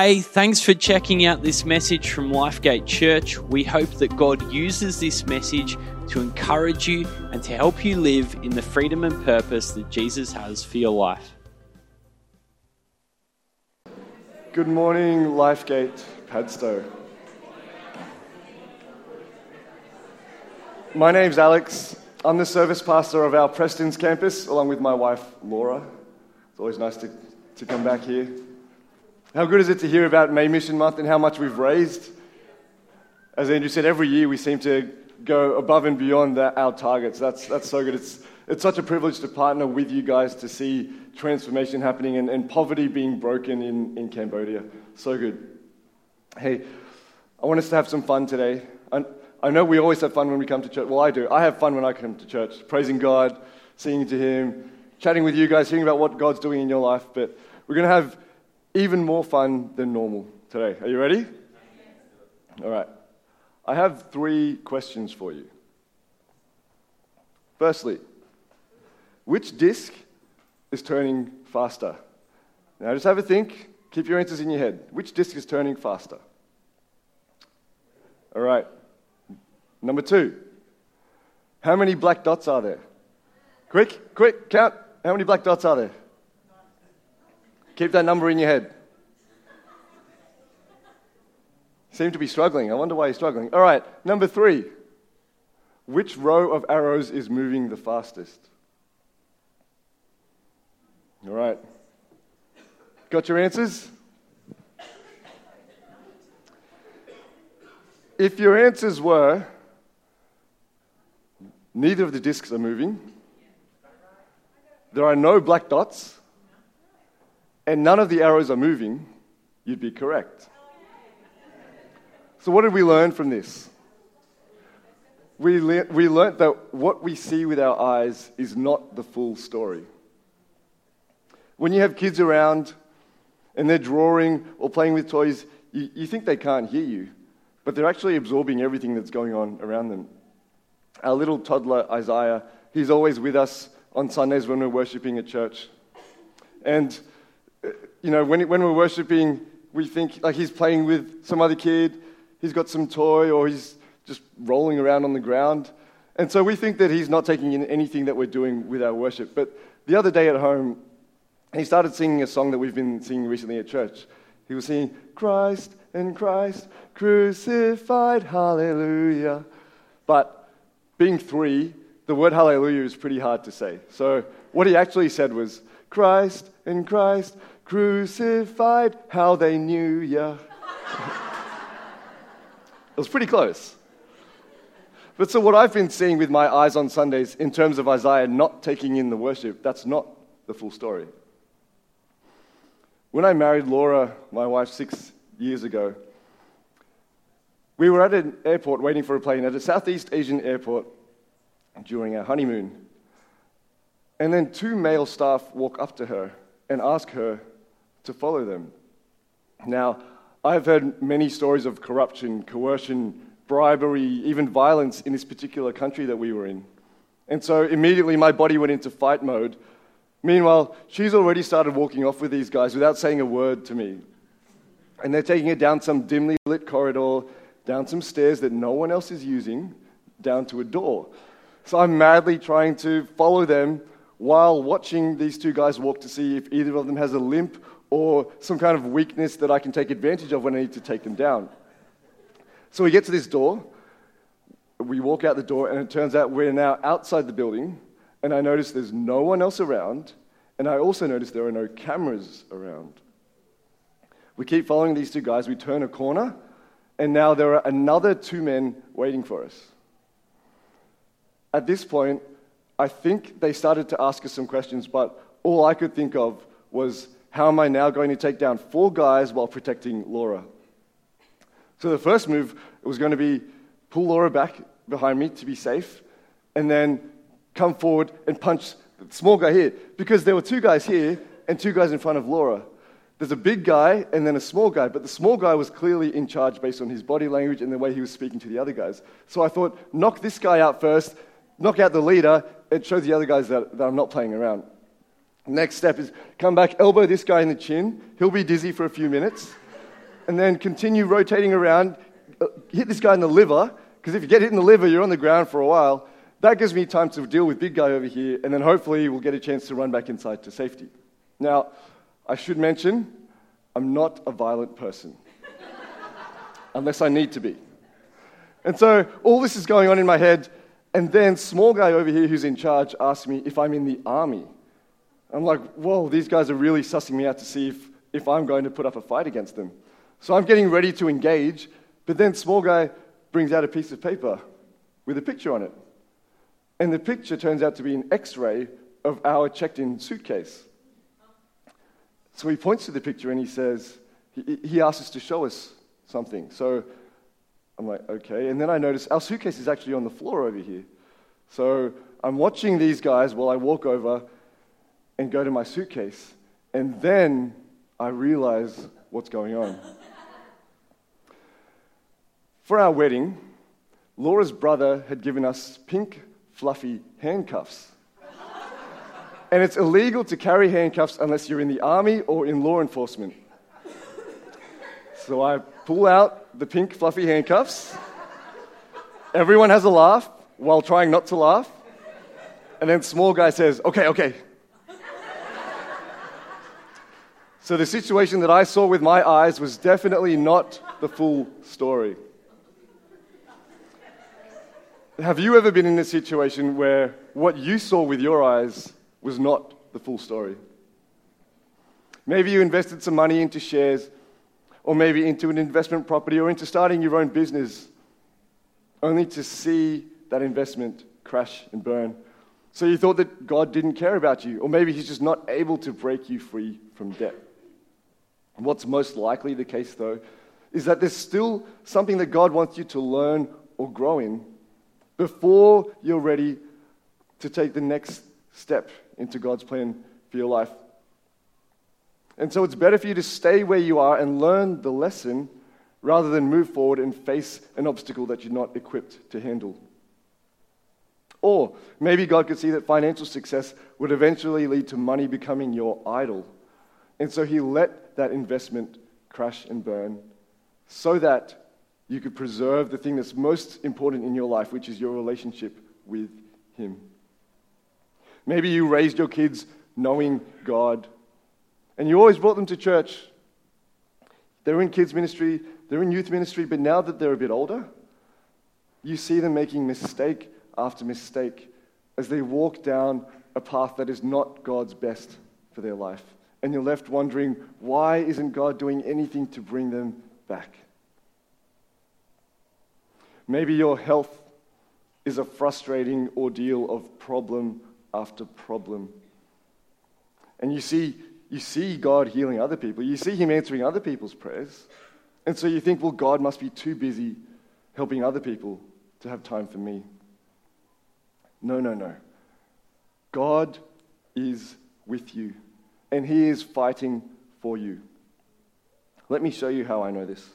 Hey, thanks for checking out this message from Lifegate Church. We hope that God uses this message to encourage you and to help you live in the freedom and purpose that Jesus has for your life. Good morning, Lifegate Padstow. My name's Alex. I'm the service pastor of our Prestons campus, along with my wife, Laura. It's always nice to come back here. How good is it to hear about May Mission Month and how much we've raised? As Andrew said, every year we seem to go above and beyond our targets. That's so good. It's such a privilege to partner with you guys to see transformation happening and poverty being broken in Cambodia. So good. Hey, I want us to have some fun today. I know we always have fun when we come to church. Well, I do. I have fun when I come to church, praising God, singing to Him, chatting with you guys, hearing about what God's doing in your life. But we're going to have even more fun than normal today. Are you ready? All right. I have three questions for you. Firstly, which disc is turning faster? Now just have a think. Keep your answers in your head. Which disc is turning faster? All right. Number two, how many black dots are there? Quick, count. How many black dots are there? Keep that number in your head. Seem to be struggling. I wonder why you're struggling. All right, number three. Which row of arrows is moving the fastest? All right. Got your answers? If your answers were, neither of the discs are moving, there are no black dots, and none of the arrows are moving, you'd be correct. So what did we learn from this? We learned that what we see with our eyes is not the full story. When you have kids around and they're drawing or playing with toys, you think they can't hear you, but they're actually absorbing everything that's going on around them. Our little toddler, Isaiah, he's always with us on Sundays when we're worshiping at church. And you know, when we're worshiping, we think like he's playing with some other kid, he's got some toy, or he's just rolling around on the ground. And so we think that he's not taking in anything that we're doing with our worship. But the other day at home, he started singing a song that we've been singing recently at church. He was singing, "Christ and Christ crucified, hallelujah." But being three, the word hallelujah is pretty hard to say. So what he actually said was, "Christ and Christ crucified, how they knew ya." It was pretty close. But so what I've been seeing with my eyes on Sundays in terms of Isaiah not taking in the worship, that's not the full story. When I married Laura, my wife, 6 years ago, we were at an airport waiting for a plane at a Southeast Asian airport during our honeymoon. And then two male staff walk up to her and ask her to follow them. Now, I've heard many stories of corruption, coercion, bribery, even violence in this particular country that we were in. And so immediately my body went into fight mode. Meanwhile, she's already started walking off with these guys without saying a word to me. And they're taking her down some dimly lit corridor, down some stairs that no one else is using, down to a door. So I'm madly trying to follow them while watching these two guys walk to see if either of them has a limp or some kind of weakness that I can take advantage of when I need to take them down. So we get to this door, we walk out the door, and it turns out we're now outside the building, and I notice there's no one else around, and I also notice there are no cameras around. We keep following these two guys, we turn a corner, and now there are another two men waiting for us. At this point, I think they started to ask us some questions, but all I could think of was, how am I now going to take down four guys while protecting Laura? So the first move was going to be pull Laura back behind me to be safe, and then come forward and punch the small guy here, because there were two guys here and two guys in front of Laura. There's a big guy and then a small guy, but the small guy was clearly in charge based on his body language and the way he was speaking to the other guys. So I thought, knock this guy out first, knock out the leader, and show the other guys that I'm not playing around. Next step is come back, elbow this guy in the chin. He'll be dizzy for a few minutes. and then continue rotating around, hit this guy in the liver, because if you get hit in the liver, you're on the ground for a while. That gives me time to deal with big guy over here, and then hopefully we'll get a chance to run back inside to safety. Now, I should mention, I'm not a violent person, unless I need to be. And so all this is going on in my head, and then small guy over here who's in charge asks me if I'm in the army. I'm like, whoa, these guys are really sussing me out to see if I'm going to put up a fight against them. So I'm getting ready to engage, but then small guy brings out a piece of paper with a picture on it. And the picture turns out to be an X-ray of our checked-in suitcase. So he points to the picture and he says, he asks us to show us something. So I'm like, okay. And then I notice our suitcase is actually on the floor over here. So I'm watching these guys while I walk over and go to my suitcase. And then I realize what's going on. For our wedding, Laura's brother had given us pink, fluffy handcuffs. And it's illegal to carry handcuffs unless you're in the army or in law enforcement. So I pull out the pink, fluffy handcuffs. Everyone has a laugh while trying not to laugh. And then small guy says, okay. So the situation that I saw with my eyes was definitely not the full story. Have you ever been in a situation where what you saw with your eyes was not the full story? Maybe you invested some money into shares, or maybe into an investment property, or into starting your own business, only to see that investment crash and burn. So you thought that God didn't care about you, or maybe he's just not able to break you free from debt. And what's most likely the case, though, is that there's still something that God wants you to learn or grow in before you're ready to take the next step into God's plan for your life. And so it's better for you to stay where you are and learn the lesson rather than move forward and face an obstacle that you're not equipped to handle. Or maybe God could see that financial success would eventually lead to money becoming your idol. And so he let that investment crash and burn so that you could preserve the thing that's most important in your life, which is your relationship with him. Maybe you raised your kids knowing God, and you always brought them to church. They're in kids' ministry, they're in youth ministry, but now that they're a bit older, you see them making mistake after mistake as they walk down a path that is not God's best for their life. And you're left wondering, why isn't God doing anything to bring them back? Maybe your health is a frustrating ordeal of problem after problem. And you see God healing other people. You see him answering other people's prayers. And so you think, well, God must be too busy helping other people to have time for me. No. God is with you, and he is fighting for you. Let me show you how I know this.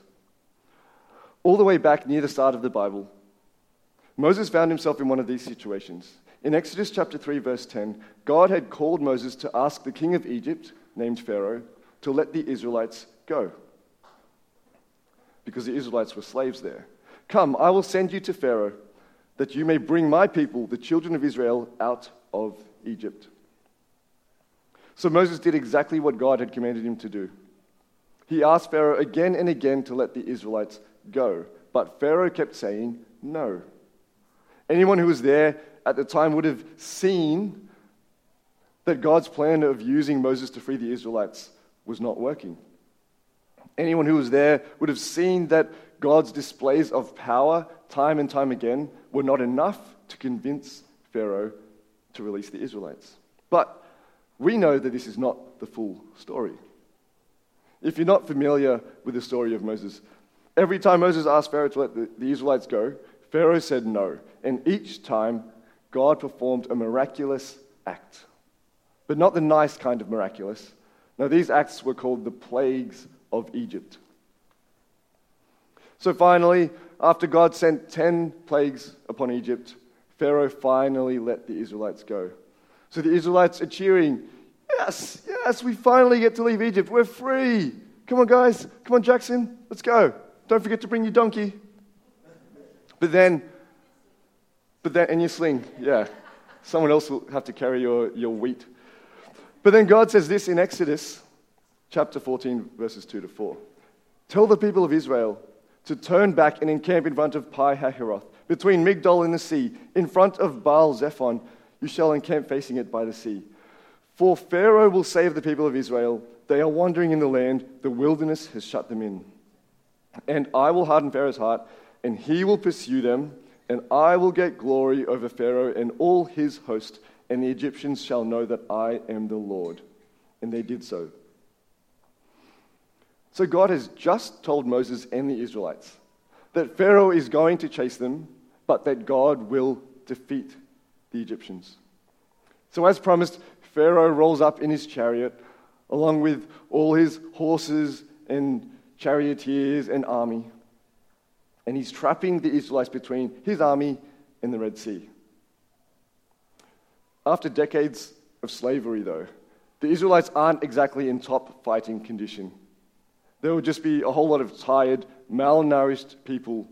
All the way back near the start of the Bible, Moses found himself in one of these situations. In Exodus chapter 3, verse 10, God had called Moses to ask the king of Egypt, named Pharaoh, to let the Israelites go, because the Israelites were slaves there. Come, I will send you to Pharaoh, that you may bring my people, the children of Israel, out of Egypt. So Moses did exactly what God had commanded him to do. He asked Pharaoh again and again to let the Israelites go. But Pharaoh kept saying no. Anyone who was there at the time would have seen that God's plan of using Moses to free the Israelites was not working. Anyone who was there would have seen that God's displays of power, time and time again, were not enough to convince Pharaoh to release the Israelites. But we know that this is not the full story. If you're not familiar with the story of Moses, every time Moses asked Pharaoh to let the Israelites go, Pharaoh said no. And each time, God performed a miraculous act. But not the nice kind of miraculous. Now, these acts were called the plagues of Egypt. So finally, after God sent 10 plagues upon Egypt, Pharaoh finally let the Israelites go. So the Israelites are cheering, yes, we finally get to leave Egypt. We're free. Come on, guys. Come on, Jackson. let's go. Don't forget to bring your donkey. But then, and your sling, yeah. Someone else will have to carry your wheat. But then God says this in Exodus chapter 14, verses 2 to 4. Tell the people of Israel to turn back and encamp in front of Pi-Hahiroth, between Migdol and the sea, in front of Baal-Zephon. You shall encamp facing it by the sea. For Pharaoh will say of the people of Israel, they are wandering in the land, the wilderness has shut them in. And I will harden Pharaoh's heart, and he will pursue them, and I will get glory over Pharaoh and all his host, and the Egyptians shall know that I am the Lord. And they did so. So God has just told Moses and the Israelites that Pharaoh is going to chase them, but that God will defeat the Egyptians. So as promised, Pharaoh rolls up in his chariot, along with all his horses and charioteers and army. And he's trapping the Israelites between his army and the Red Sea. After decades of slavery, though, the Israelites aren't exactly in top fighting condition. There would just be a whole lot of tired, malnourished people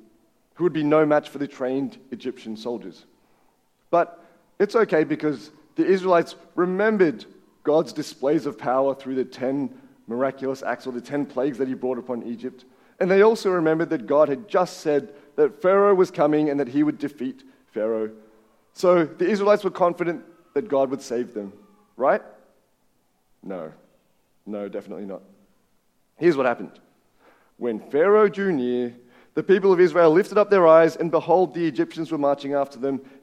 who would be no match for the trained Egyptian soldiers. But it's okay because the Israelites remembered God's displays of power through the 10 miraculous acts or the 10 plagues that he brought upon Egypt. And they also remembered that God had just said that Pharaoh was coming and that he would defeat Pharaoh. So the Israelites were confident that God would save them, right? No, definitely not. Here's what happened. When Pharaoh drew near, the people of Israel lifted up their eyes, and behold, the Egyptians were marching after them,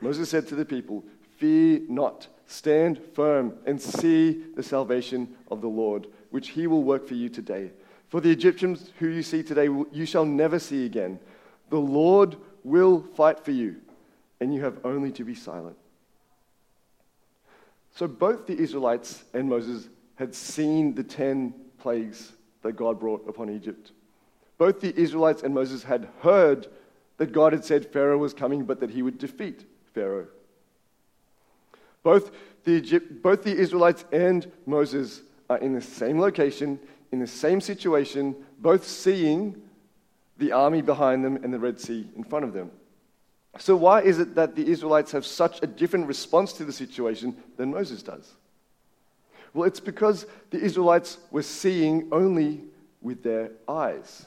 Moses said to the people, "Fear not, stand firm and see the salvation of the Lord, which he will work for you today. For the Egyptians who you see today, you shall never see again. The Lord will fight for you, and you have only to be silent." So both the Israelites and Moses had seen the 10 plagues that God brought upon Egypt. Both the Israelites and Moses had heard that God had said Pharaoh was coming, but that he would defeat Pharaoh. Both the Israelites and Moses are in the same location, in the same situation, both seeing the army behind them and the Red Sea in front of them. So why is it that the Israelites have such a different response to the situation than Moses does? Well, it's because the Israelites were seeing only with their eyes.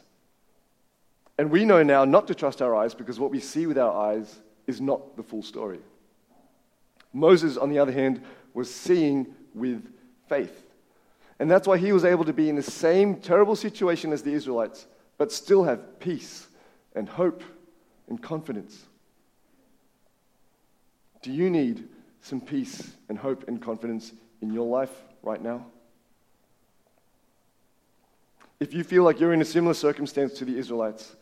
And we know now not to trust our eyes because what we see with our eyes is not the full story. Moses, on the other hand, was seeing with faith. And that's why he was able to be in the same terrible situation as the Israelites, but still have peace and hope and confidence. Do you need some peace and hope and confidence in your life right now? If you feel like you're in a similar circumstance to the Israelites,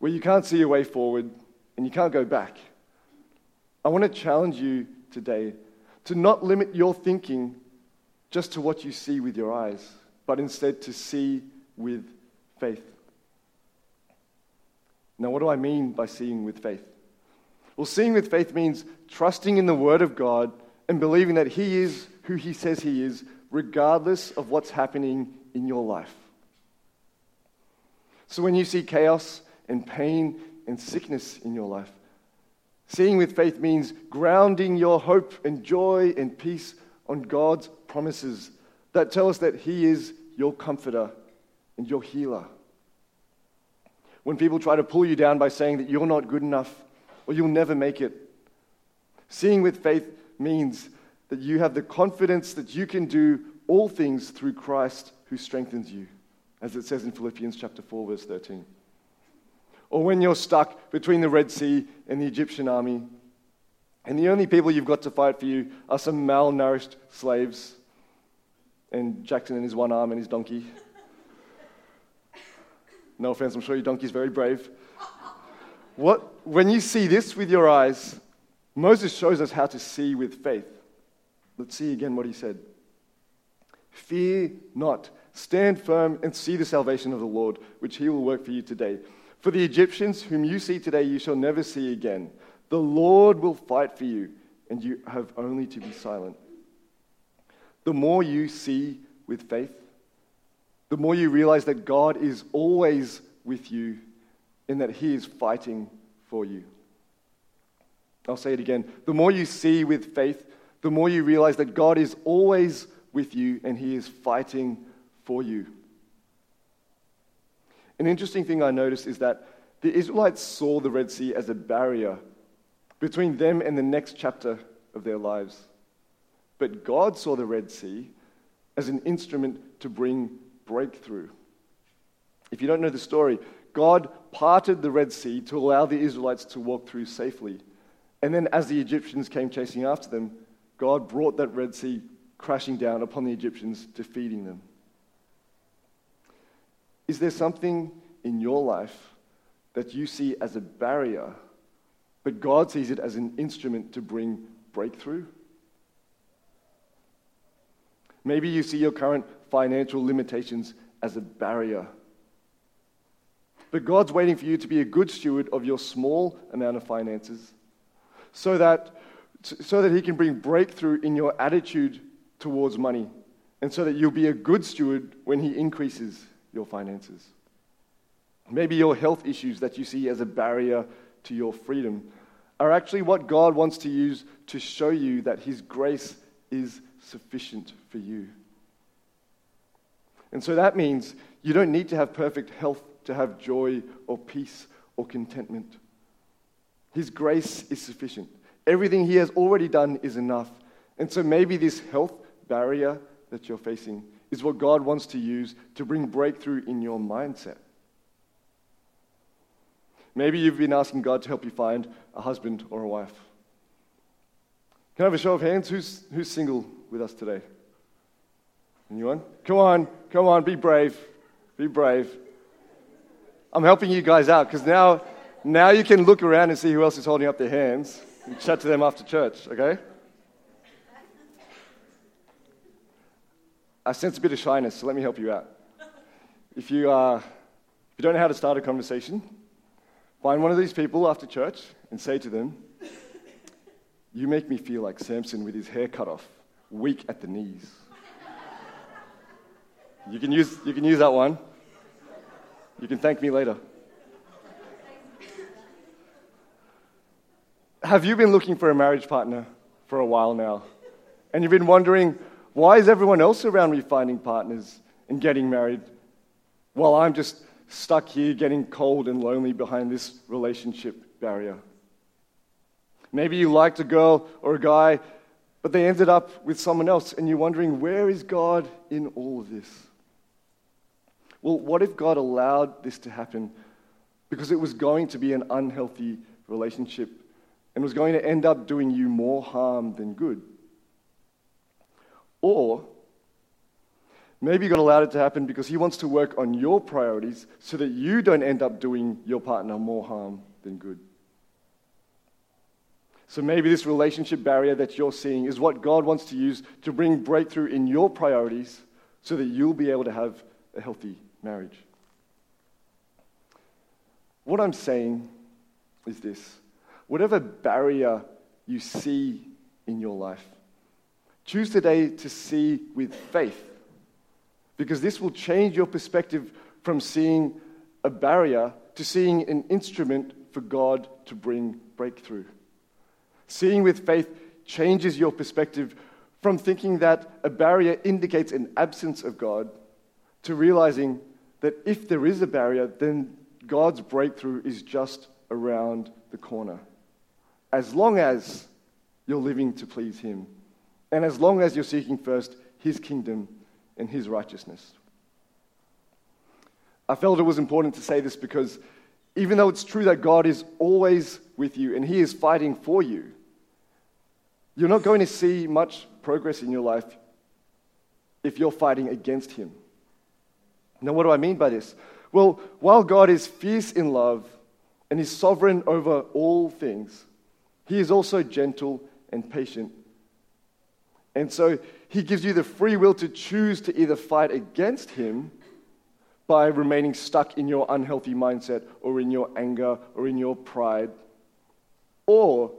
where you can't see your way forward and you can't go back, I want to challenge you today to not limit your thinking just to what you see with your eyes, but instead to see with faith. Now, what do I mean by seeing with faith? Well, seeing with faith means trusting in the Word of God and believing that He is who He says He is, regardless of what's happening in your life. So when you see chaos and pain and sickness in your life, seeing with faith means grounding your hope and joy and peace on God's promises that tell us that He is your comforter and your healer. When people try to pull you down by saying that you're not good enough or you'll never make it, seeing with faith means that you have the confidence that you can do all things through Christ who strengthens you, as it says in Philippians chapter 4, verse 13. Or when you're stuck between the Red Sea and the Egyptian army, and the only people you've got to fight for you are some malnourished slaves, and Jackson and his one arm and his donkey. No offense, I'm sure your donkey's very brave. When you see this with your eyes, Moses shows us how to see with faith. Let's see again what he said. Fear not. Stand firm and see the salvation of the Lord, which he will work for you today. For the Egyptians whom you see today, you shall never see again. The Lord will fight for you, and you have only to be silent. The more you see with faith, the more you realize that God is always with you and that he is fighting for you. I'll say it again. The more you see with faith, the more you realize that God is always with you and he is fighting for you. An interesting thing I noticed is that the Israelites saw the Red Sea as a barrier between them and the next chapter of their lives. But God saw the Red Sea as an instrument to bring breakthrough. If you don't know the story, God parted the Red Sea to allow the Israelites to walk through safely. And then as the Egyptians came chasing after them, God brought that Red Sea crashing down upon the Egyptians, defeating them. Is there something in your life that you see as a barrier, but God sees it as an instrument to bring breakthrough? Maybe you see your current financial limitations as a barrier. But God's waiting for you to be a good steward of your small amount of finances so that he can bring breakthrough in your attitude towards money and so that you'll be a good steward when he increases your finances. Maybe your health issues that you see as a barrier to your freedom are actually what God wants to use to show you that his grace is sufficient for you. And so that means you don't need to have perfect health to have joy or peace or contentment. His grace is sufficient. Everything he has already done is enough. And so maybe this health barrier that you're facing is what God wants to use to bring breakthrough in your mindset. Maybe you've been asking God to help you find a husband or a wife. Can I have a show of hands? Who's single with us today? Anyone? Come on, be brave. I'm helping you guys out because now you can look around and see who else is holding up their hands and chat to them after church, okay? I sense a bit of shyness, so let me help you out. If you don't know how to start a conversation, find one of these people after church and say to them, "You make me feel like Samson with his hair cut off, weak at the knees." You can use that one. You can thank me later. Have you been looking for a marriage partner for a while now? And you've been wondering, why is everyone else around me finding partners and getting married while I'm just stuck here getting cold and lonely behind this relationship barrier? Maybe you liked a girl or a guy, but they ended up with someone else, and you're wondering, where is God in all of this? Well, what if God allowed this to happen because it was going to be an unhealthy relationship and was going to end up doing you more harm than good? Or maybe God allowed it to happen because he wants to work on your priorities so that you don't end up doing your partner more harm than good. So maybe this relationship barrier that you're seeing is what God wants to use to bring breakthrough in your priorities so that you'll be able to have a healthy marriage. What I'm saying is this: whatever barrier you see in your life, choose today to see with faith, because this will change your perspective from seeing a barrier to seeing an instrument for God to bring breakthrough. Seeing with faith changes your perspective from thinking that a barrier indicates an absence of God to realizing that if there is a barrier, then God's breakthrough is just around the corner, as long as you're living to please him. And as long as you're seeking first his kingdom and his righteousness. I felt it was important to say this because even though it's true that God is always with you and he is fighting for you, you're not going to see much progress in your life if you're fighting against him. Now, what do I mean by this? Well, while God is fierce in love and is sovereign over all things, he is also gentle and patient. And so he gives you the free will to choose to either fight against him by remaining stuck in your unhealthy mindset or in your anger or in your pride, or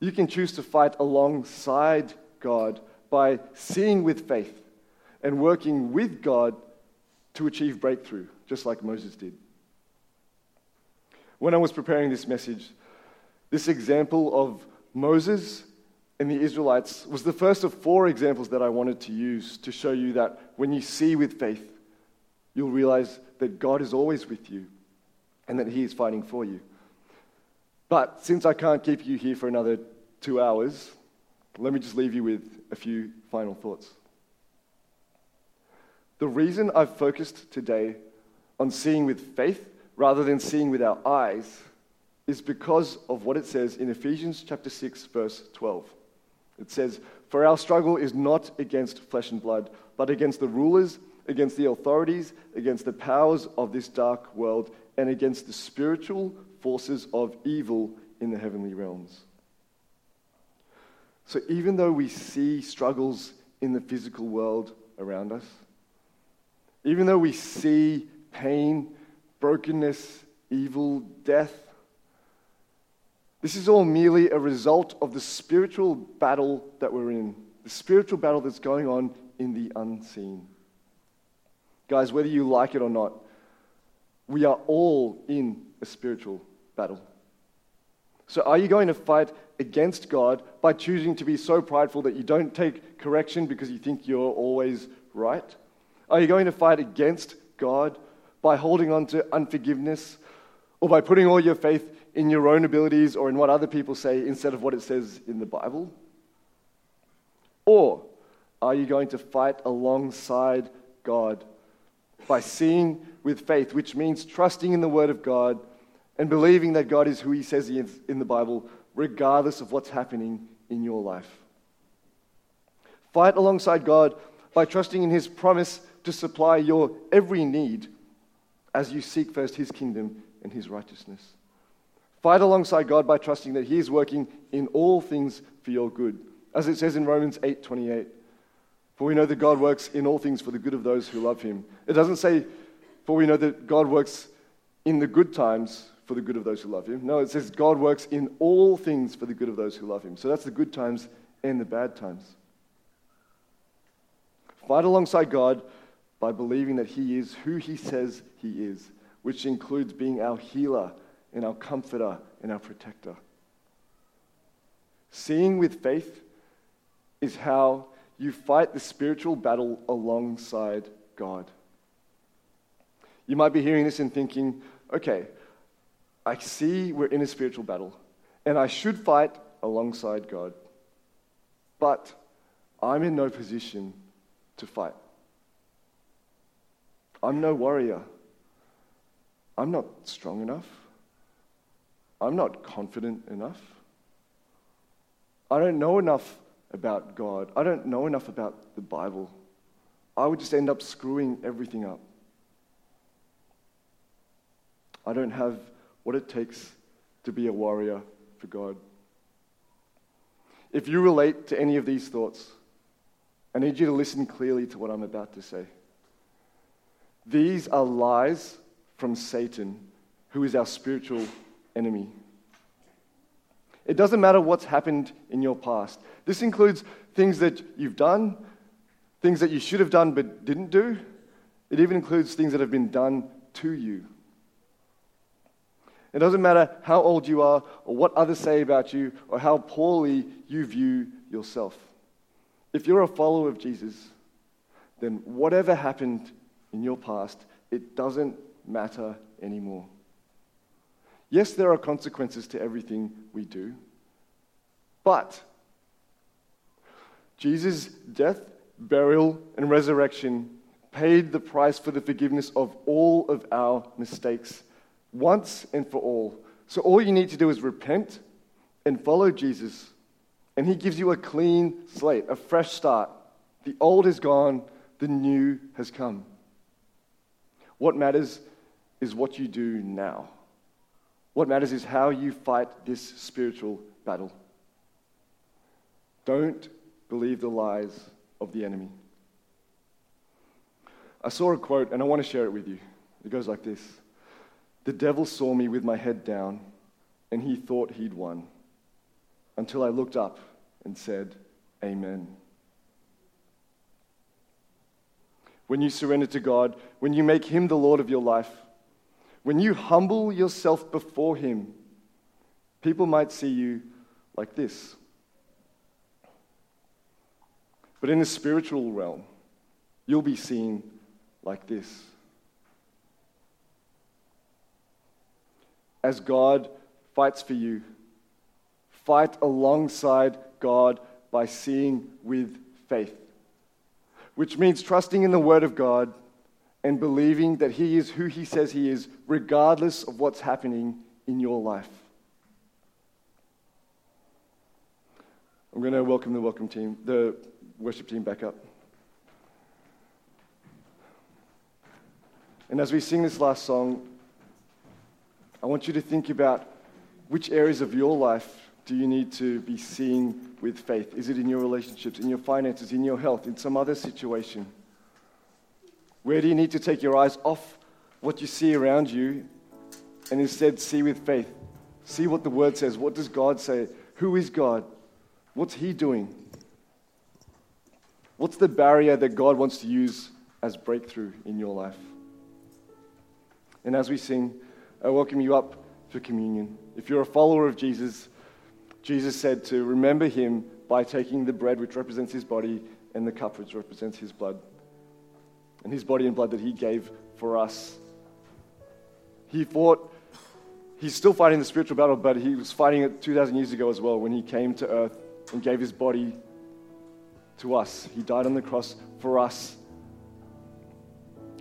you can choose to fight alongside God by seeing with faith and working with God to achieve breakthrough, just like Moses did. When I was preparing this message, this example of Moses and the Israelites was the first of 4 examples that I wanted to use to show you that when you see with faith, you'll realize that God is always with you and that he is fighting for you. But since I can't keep you here for another 2 hours, let me just leave you with a few final thoughts. The reason I've focused today on seeing with faith rather than seeing with our eyes is because of what it says in Ephesians chapter 6, verse 12. It says, "For our struggle is not against flesh and blood, but against the rulers, against the authorities, against the powers of this dark world, and against the spiritual forces of evil in the heavenly realms." So even though we see struggles in the physical world around us, even though we see pain, brokenness, evil, death, this is all merely a result of the spiritual battle that we're in, the spiritual battle that's going on in the unseen. Guys, whether you like it or not, we are all in a spiritual battle. So are you going to fight against God by choosing to be so prideful that you don't take correction because you think you're always right? Are you going to fight against God by holding on to unforgiveness or by putting all your faith in your own abilities or in what other people say instead of what it says in the Bible? Or are you going to fight alongside God by seeing with faith, which means trusting in the Word of God and believing that God is who he says he is in the Bible, regardless of what's happening in your life? Fight alongside God by trusting in his promise to supply your every need as you seek first his kingdom and his righteousness. Fight alongside God by trusting that he is working in all things for your good, as it says in Romans 8:28. For we know that God works in all things for the good of those who love him. It doesn't say, for we know that God works in the good times for the good of those who love him. No, it says God works in all things for the good of those who love him. So that's the good times and the bad times. Fight alongside God by believing that he is who he says he is, which includes being our healer and our comforter and our protector. Seeing with faith is how you fight the spiritual battle alongside God. You might be hearing this and thinking, okay, I see we're in a spiritual battle, and I should fight alongside God, but I'm in no position to fight. I'm no warrior. I'm not strong enough. I'm not confident enough. I don't know enough about God. I don't know enough about the Bible. I would just end up screwing everything up. I don't have what it takes to be a warrior for God. If you relate to any of these thoughts, I need you to listen clearly to what I'm about to say. These are lies from Satan, who is our spiritual enemy. It doesn't matter what's happened in your past. This includes things that you've done, things that you should have done but didn't do. It even includes things that have been done to you. It doesn't matter how old you are or what others say about you or how poorly you view yourself. If you're a follower of Jesus, then whatever happened in your past, it doesn't matter anymore. Yes, there are consequences to everything we do, but Jesus' death, burial, and resurrection paid the price for the forgiveness of all of our mistakes, once and for all. So all you need to do is repent and follow Jesus, and he gives you a clean slate, a fresh start. The old is gone, the new has come. What matters is what you do now. What matters is how you fight this spiritual battle. Don't believe the lies of the enemy. I saw a quote, and I want to share it with you. It goes like this. The devil saw me with my head down, and he thought he'd won, until I looked up and said, Amen. When you surrender to God, when you make him the Lord of your life, when you humble yourself before him, people might see you like this. But in the spiritual realm, you'll be seen like this. As God fights for you, fight alongside God by seeing with faith, which means trusting in the Word of God and believing that He is who He says He is, regardless of what's happening in your life. I'm going to welcome the worship team back up. And as we sing this last song, I want you to think about which areas of your life do you need to be seeing with faith? Is it in your relationships, in your finances, in your health, in some other situation? Where do you need to take your eyes off what you see around you and instead see with faith? See what the Word says. What does God say? Who is God? What's He doing? What's the barrier that God wants to use as breakthrough in your life? And as we sing, I welcome you up for communion. If you're a follower of Jesus, Jesus said to remember him by taking the bread, which represents his body, and the cup, which represents his blood. And his body and blood that he gave for us. He fought, he's still fighting the spiritual battle, but he was fighting it 2,000 years ago as well when he came to earth and gave his body to us. He died on the cross for us.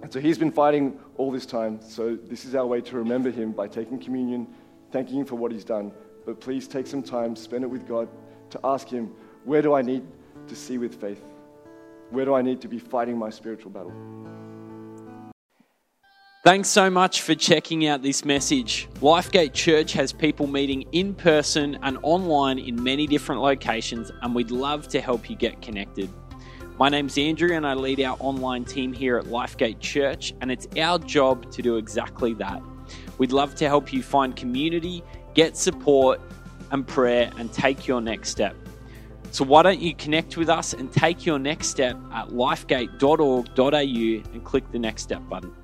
And so he's been fighting all this time. So this is our way to remember him by taking communion, thanking him for what he's done. But please take some time, spend it with God, to ask him, where do I need to see with faith? Where do I need to be fighting my spiritual battle? Thanks so much for checking out this message. Lifegate Church has people meeting in person and online in many different locations, and we'd love to help you get connected. My name's Andrew and I lead our online team here at Lifegate Church, and it's our job to do exactly that. We'd love to help you find community, get support and prayer, and take your next step. So why don't you connect with us and take your next step at lifegate.org.au and click the next step button.